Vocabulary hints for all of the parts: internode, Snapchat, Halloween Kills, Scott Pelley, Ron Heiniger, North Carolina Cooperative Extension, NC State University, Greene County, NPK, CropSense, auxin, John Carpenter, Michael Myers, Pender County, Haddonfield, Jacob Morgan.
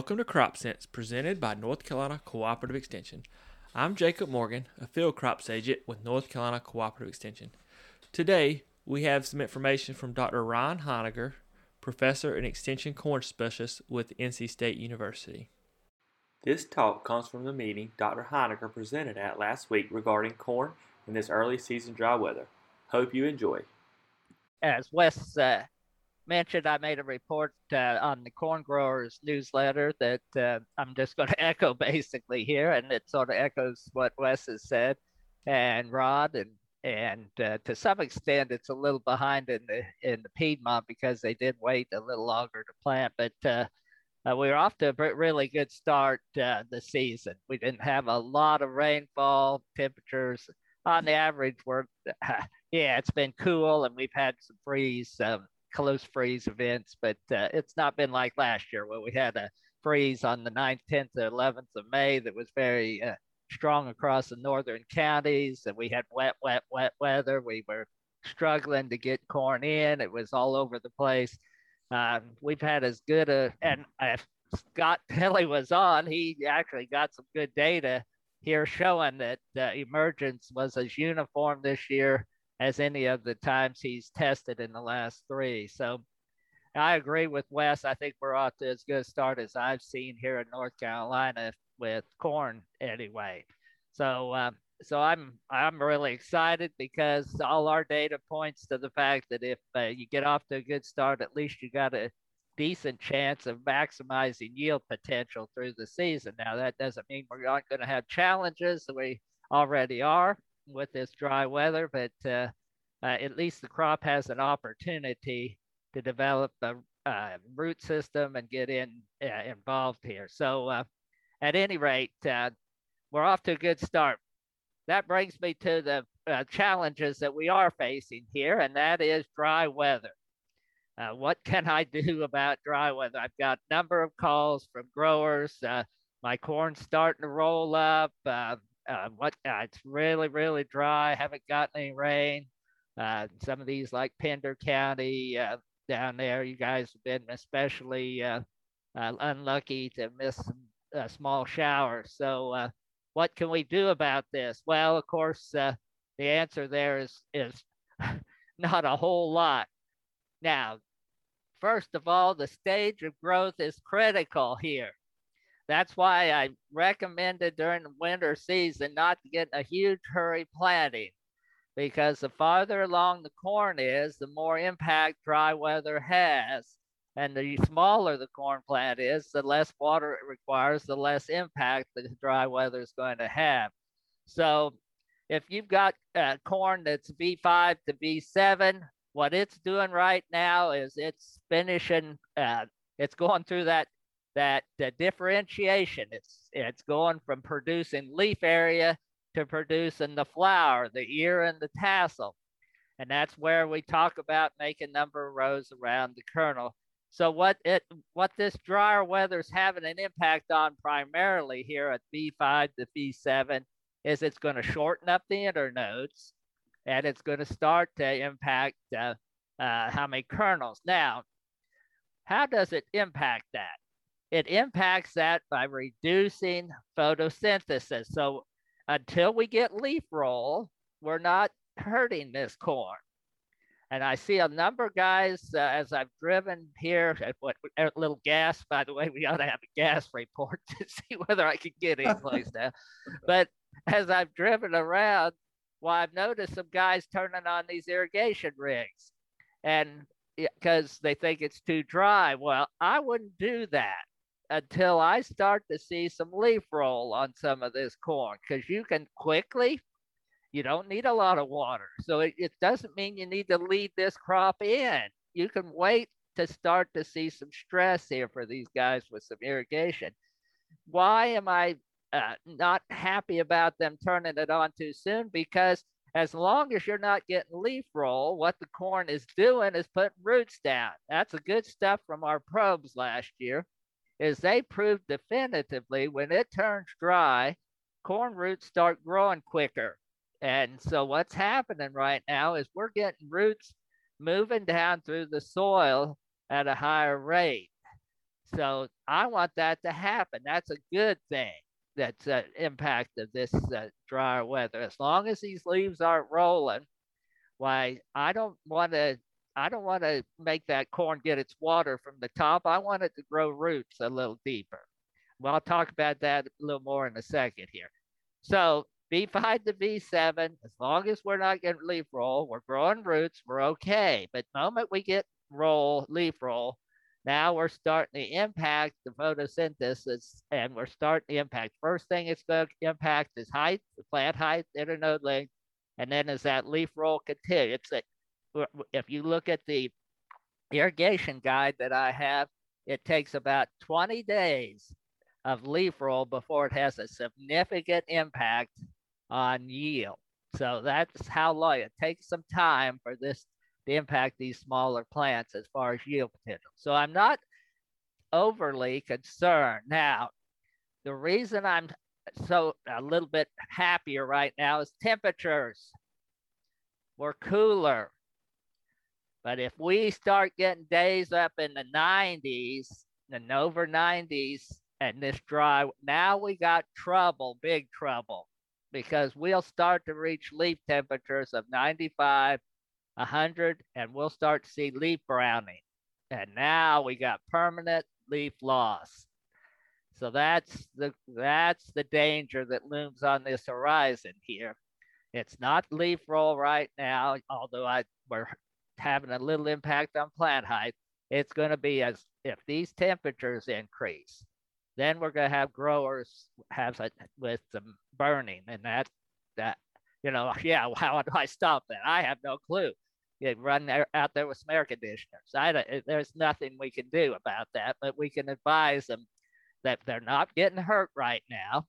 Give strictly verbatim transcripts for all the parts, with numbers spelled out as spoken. Welcome to CropSense, presented by North Carolina Cooperative Extension. I'm Jacob Morgan, a field crops agent with North Carolina Cooperative Extension. Today, we have some information from Doctor Ron Heiniger, professor and extension corn specialist with N C State University. This talk comes from the meeting Doctor Heiniger presented at last week regarding corn in this early season dry weather. Hope you enjoy. As Wes uh, mentioned, I made a report uh, on the Corn Growers newsletter that uh, I'm just going to echo basically here, and it sort of echoes what Wes has said and Rod, and and uh, to some extent it's a little behind in the in the Piedmont because they did wait a little longer to plant, but uh, uh, we were off to a really good start uh, the season. We didn't have a lot of rainfall. Temperatures on the average were uh, yeah it's been cool, and we've had some freeze um, close freeze events, but uh, it's not been like last year where we had a freeze on the ninth, tenth, or eleventh of May that was very uh, strong across the northern counties, and we had wet, wet, wet weather. We were struggling to get corn in. It was all over the place. Um, we've had as good a, and if Scott Pelley was on, he actually got some good data here showing that uh, emergence was as uniform this year as any of the times he's tested in the last three. So I agree with Wes. I think we're off to as good a start as I've seen here in North Carolina with corn anyway. So um, so I'm I'm really excited because all our data points to the fact that if uh, you get off to a good start, at least you got a decent chance of maximizing yield potential through the season. Now, that doesn't mean we aren't going to have challenges. We already are with this dry weather, but uh, uh, at least the crop has an opportunity to develop a uh, root system and get in uh, involved here. So uh, at any rate, uh, we're off to a good start. That brings me to the uh, challenges that we are facing here, and that is dry weather. Uh, what can I do about dry weather? I've got a number of calls from growers. Uh, my corn's starting to roll up. Uh, Uh, what uh, it's really, really dry. Haven't gotten any rain. Uh, some of these, like Pender County uh, down there, you guys have been especially uh, uh, unlucky to miss some uh, small showers. So, uh, what can we do about this? Well, of course, uh, the answer there is is not a whole lot. Now, first of all, the stage of growth is critical here. That's why I recommended during the winter season not to get in a huge hurry planting, because the farther along the corn is, the more impact dry weather has. And the smaller the corn plant is, the less water it requires, the less impact the dry weather is going to have. So if you've got uh, corn that's B five to B seven, what it's doing right now is it's finishing, uh, it's going through that that uh, differentiation. It's it's going from producing leaf area to producing the flower, the ear, and the tassel. And that's where we talk about making number of rows around the kernel. So what it what this drier weather is having an impact on primarily here at B five to B seven is it's going to shorten up the internodes, and it's going to start to impact uh, uh, how many kernels. Now, how does it impact that? It impacts that by reducing photosynthesis. So until we get leaf roll, we're not hurting this corn. And I see a number of guys, uh, as I've driven here, what, a little gas, by the way, we ought to have a gas report to see whether I can get any place now. But as I've driven around, well, I've noticed some guys turning on these irrigation rigs, and because they think it's too dry. Well, I wouldn't do that until I start to see some leaf roll on some of this corn, because you can quickly, you don't need a lot of water. So it, it doesn't mean you need to lead this crop in. You can wait to start to see some stress here for these guys with some irrigation. Why am I uh, not happy about them turning it on too soon? Because as long as you're not getting leaf roll, what the corn is doing is putting roots down. That's the good stuff from our probes last year, is they proved definitively when it turns dry, corn roots start growing quicker. And so what's happening right now is we're getting roots moving down through the soil at a higher rate. So I want that to happen. That's a good thing. That's the uh, impact of this uh, drier weather. As long as these leaves aren't rolling, why I don't want to. I don't want to make that corn get its water from the top. I want it to grow roots a little deeper. Well, I'll talk about that a little more in a second here. So B five to B seven, as long as we're not getting leaf roll, we're growing roots, we're okay. But the moment we get roll, leaf roll, now we're starting to impact the photosynthesis, and we're starting to impact. First thing it's going to impact is height, the plant height, internode length, and then as that leaf roll continues, it's a, if you look at the irrigation guide that I have, it takes about twenty days of leaf roll before it has a significant impact on yield. So that's how long it takes, some time for this to impact these smaller plants as far as yield potential. So I'm not overly concerned. Now, the reason I'm so a little bit happier right now is temperatures. We're cooler. But if we start getting days up in the nineties and over nineties and this dry, now we got trouble, big trouble, because we'll start to reach leaf temperatures of ninety-five, one hundred, and we'll start to see leaf browning. And now we got permanent leaf loss. So that's the, that's the danger that looms on this horizon here. It's not leaf roll right now, although I, we're having a little impact on plant height. It's going to be as if these temperatures increase, then we're going to have growers have a, with some burning, and that that you know yeah how do I stop that? I have no clue. You run there, out there with some air conditioners. I don't, there's nothing we can do about that, but we can advise them that they're not getting hurt right now.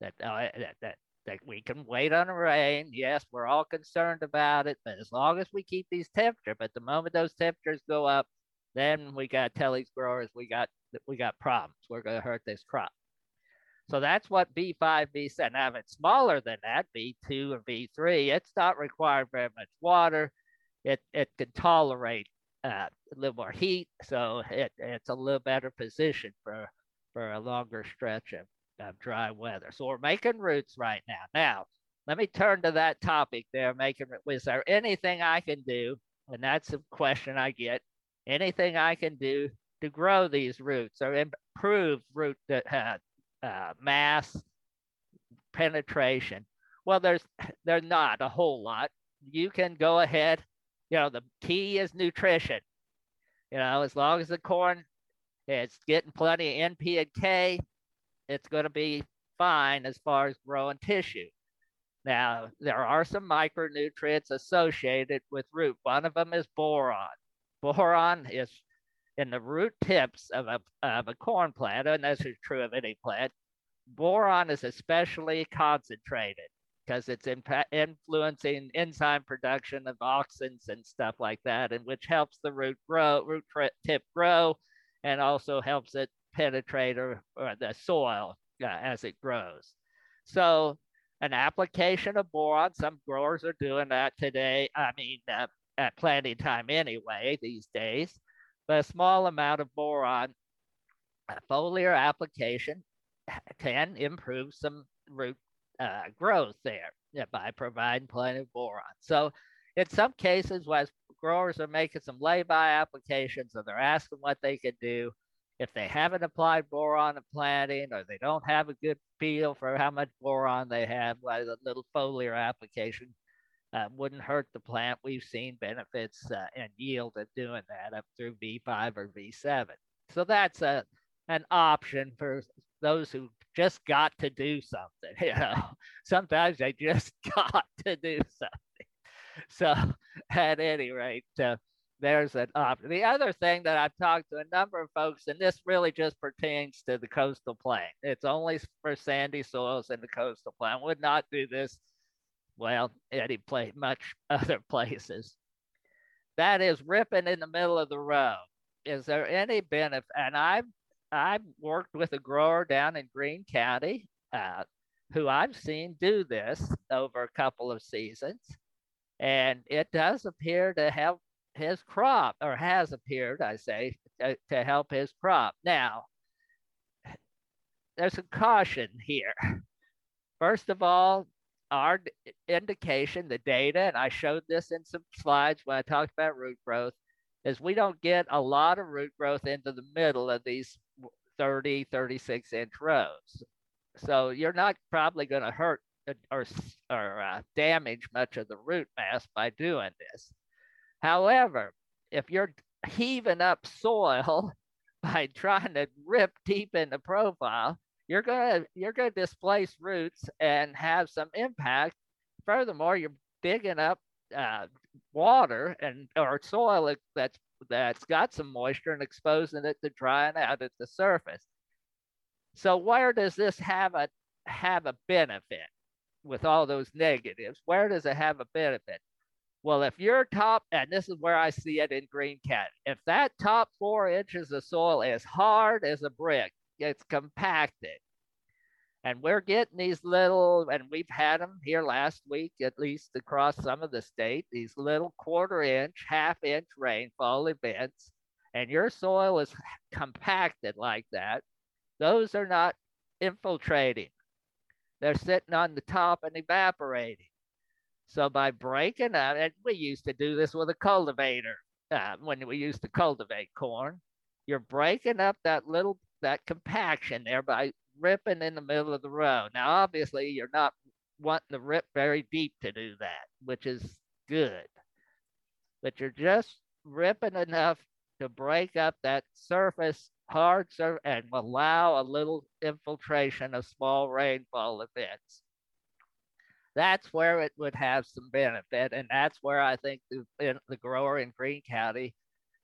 That uh, that, that That we can wait on the rain. Yes, we're all concerned about it, but as long as we keep these temperatures, but the moment those temperatures go up, then we got to tell these growers we got we got problems. We're going to hurt this crop. So that's what B five, B seven. Now, if it's smaller than that, B two or B three, it's not required very much water. It it can tolerate uh, a little more heat, so it, it's a little better position for for a longer stretch of. of dry weather. So we're making roots right now. Now, let me turn to that topic there, making, is there anything I can do? And that's a question I get. Anything I can do to grow these roots or improve root uh, uh, mass penetration? Well, there's, there's not a whole lot. You can go ahead. You know, the key is nutrition. You know, as long as the corn is getting plenty of N P and K, it's going to be fine as far as growing tissue. Now, there are some micronutrients associated with root. One of them is boron. Boron is in the root tips of a, of a corn plant, and this is true of any plant. Boron is especially concentrated because it's impa- influencing enzyme production of auxins and stuff like that, and which helps the root grow, root tip grow, and also helps it penetrate or, or the soil uh, as it grows. So an application of boron, some growers are doing that today, I mean, uh, at planting time anyway these days, but a small amount of boron, a foliar application can improve some root uh, growth there by providing plenty of boron. So in some cases, as growers are making some lay-by applications and they're asking what they could do, if they haven't applied boron to planting or they don't have a good feel for how much boron they have, like a little foliar application uh, wouldn't hurt the plant. We've seen benefits uh, and yield of doing that up through B five or B seven. So that's a, an option for those who just got to do something. You know, sometimes they just got to do something. So at any rate, uh, there's an option. The other thing that I've talked to a number of folks, and this really just pertains to the coastal plain. It's only for sandy soils in the coastal plain. Would not do this, well, any place, much other places. That is ripping in the middle of the road. Is there any benefit? And I've, I've worked with a grower down in Greene County uh, who I've seen do this over a couple of seasons. And it does appear to help his crop, or has appeared, I say, to, to help his crop. Now, there's some caution here. First of all, our indication, the data, and I showed this in some slides when I talked about root growth, is we don't get a lot of root growth into the middle of these thirty, thirty-six inch rows. So you're not probably going to hurt or, or uh, damage much of the root mass by doing this. However, if you're heaving up soil by trying to rip deep in the profile, you're going to you're going to displace roots and have some impact. Furthermore, you're digging up uh, water and or soil that's that's got some moisture and exposing it to drying out at the surface. So where does this have a have a benefit with all those negatives? Where does it have a benefit? Well, if your top, and this is where I see it in Greene County, if that top four inches of soil is hard as a brick, it's compacted, and we're getting these little, and we've had them here last week, at least across some of the state, these little quarter inch, half inch rainfall events, and your soil is compacted like that, those are not infiltrating. They're sitting on the top and evaporating. So by breaking up, and we used to do this with a cultivator uh, when we used to cultivate corn, you're breaking up that little, that compaction there by ripping in the middle of the row. Now, obviously you're not wanting to rip very deep to do that, which is good, but you're just ripping enough to break up that surface, hard surface, and allow a little infiltration of small rainfall events. That's where it would have some benefit, and that's where I think the, the grower in Greene County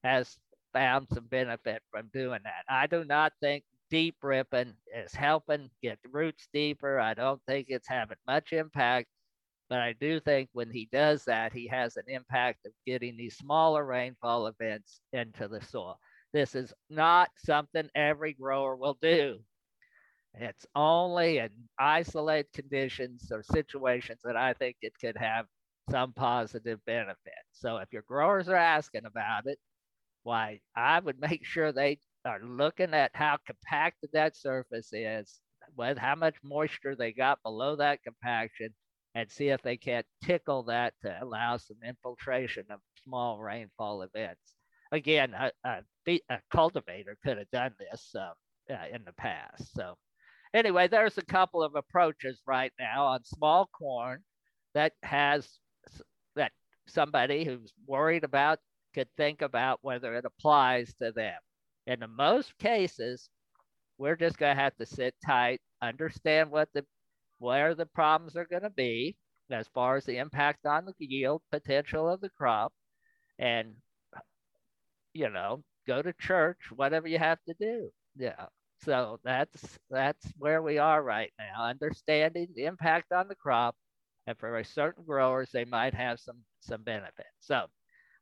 has found some benefit from doing that. I do not think deep ripping is helping get roots deeper. I don't think it's having much impact, but I do think when he does that, he has an impact of getting these smaller rainfall events into the soil. This is not something every grower will do. It's only in isolated conditions or situations that I think it could have some positive benefit. So if your growers are asking about it, why, I would make sure they are looking at how compacted that surface is, with how much moisture they got below that compaction, and see if they can't tickle that to allow some infiltration of small rainfall events. Again, a, a, a cultivator could have done this uh, uh, in the past. So anyway, there's a couple of approaches right now on small corn that has that somebody who's worried about could think about whether it applies to them. In the most cases, we're just going to have to sit tight, understand what the where the problems are going to be as far as the impact on the yield potential of the crop, and you know, go to church, whatever you have to do. Yeah. So that's that's where we are right now, understanding the impact on the crop, and for certain growers, they might have some some benefit. So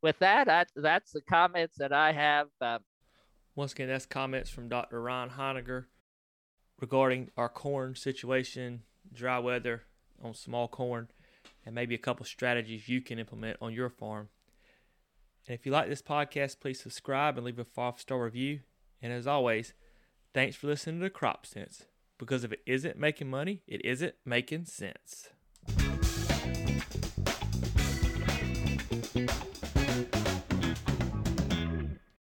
with that, I, that's the comments that I have. Um, Once again, that's comments from Doctor Ron Heiniger regarding our corn situation, dry weather on small corn, and maybe a couple strategies you can implement on your farm. And if you like this podcast, please subscribe and leave a five-star review. And as always, thanks for listening to CropSense, because if it isn't making money, it isn't making sense.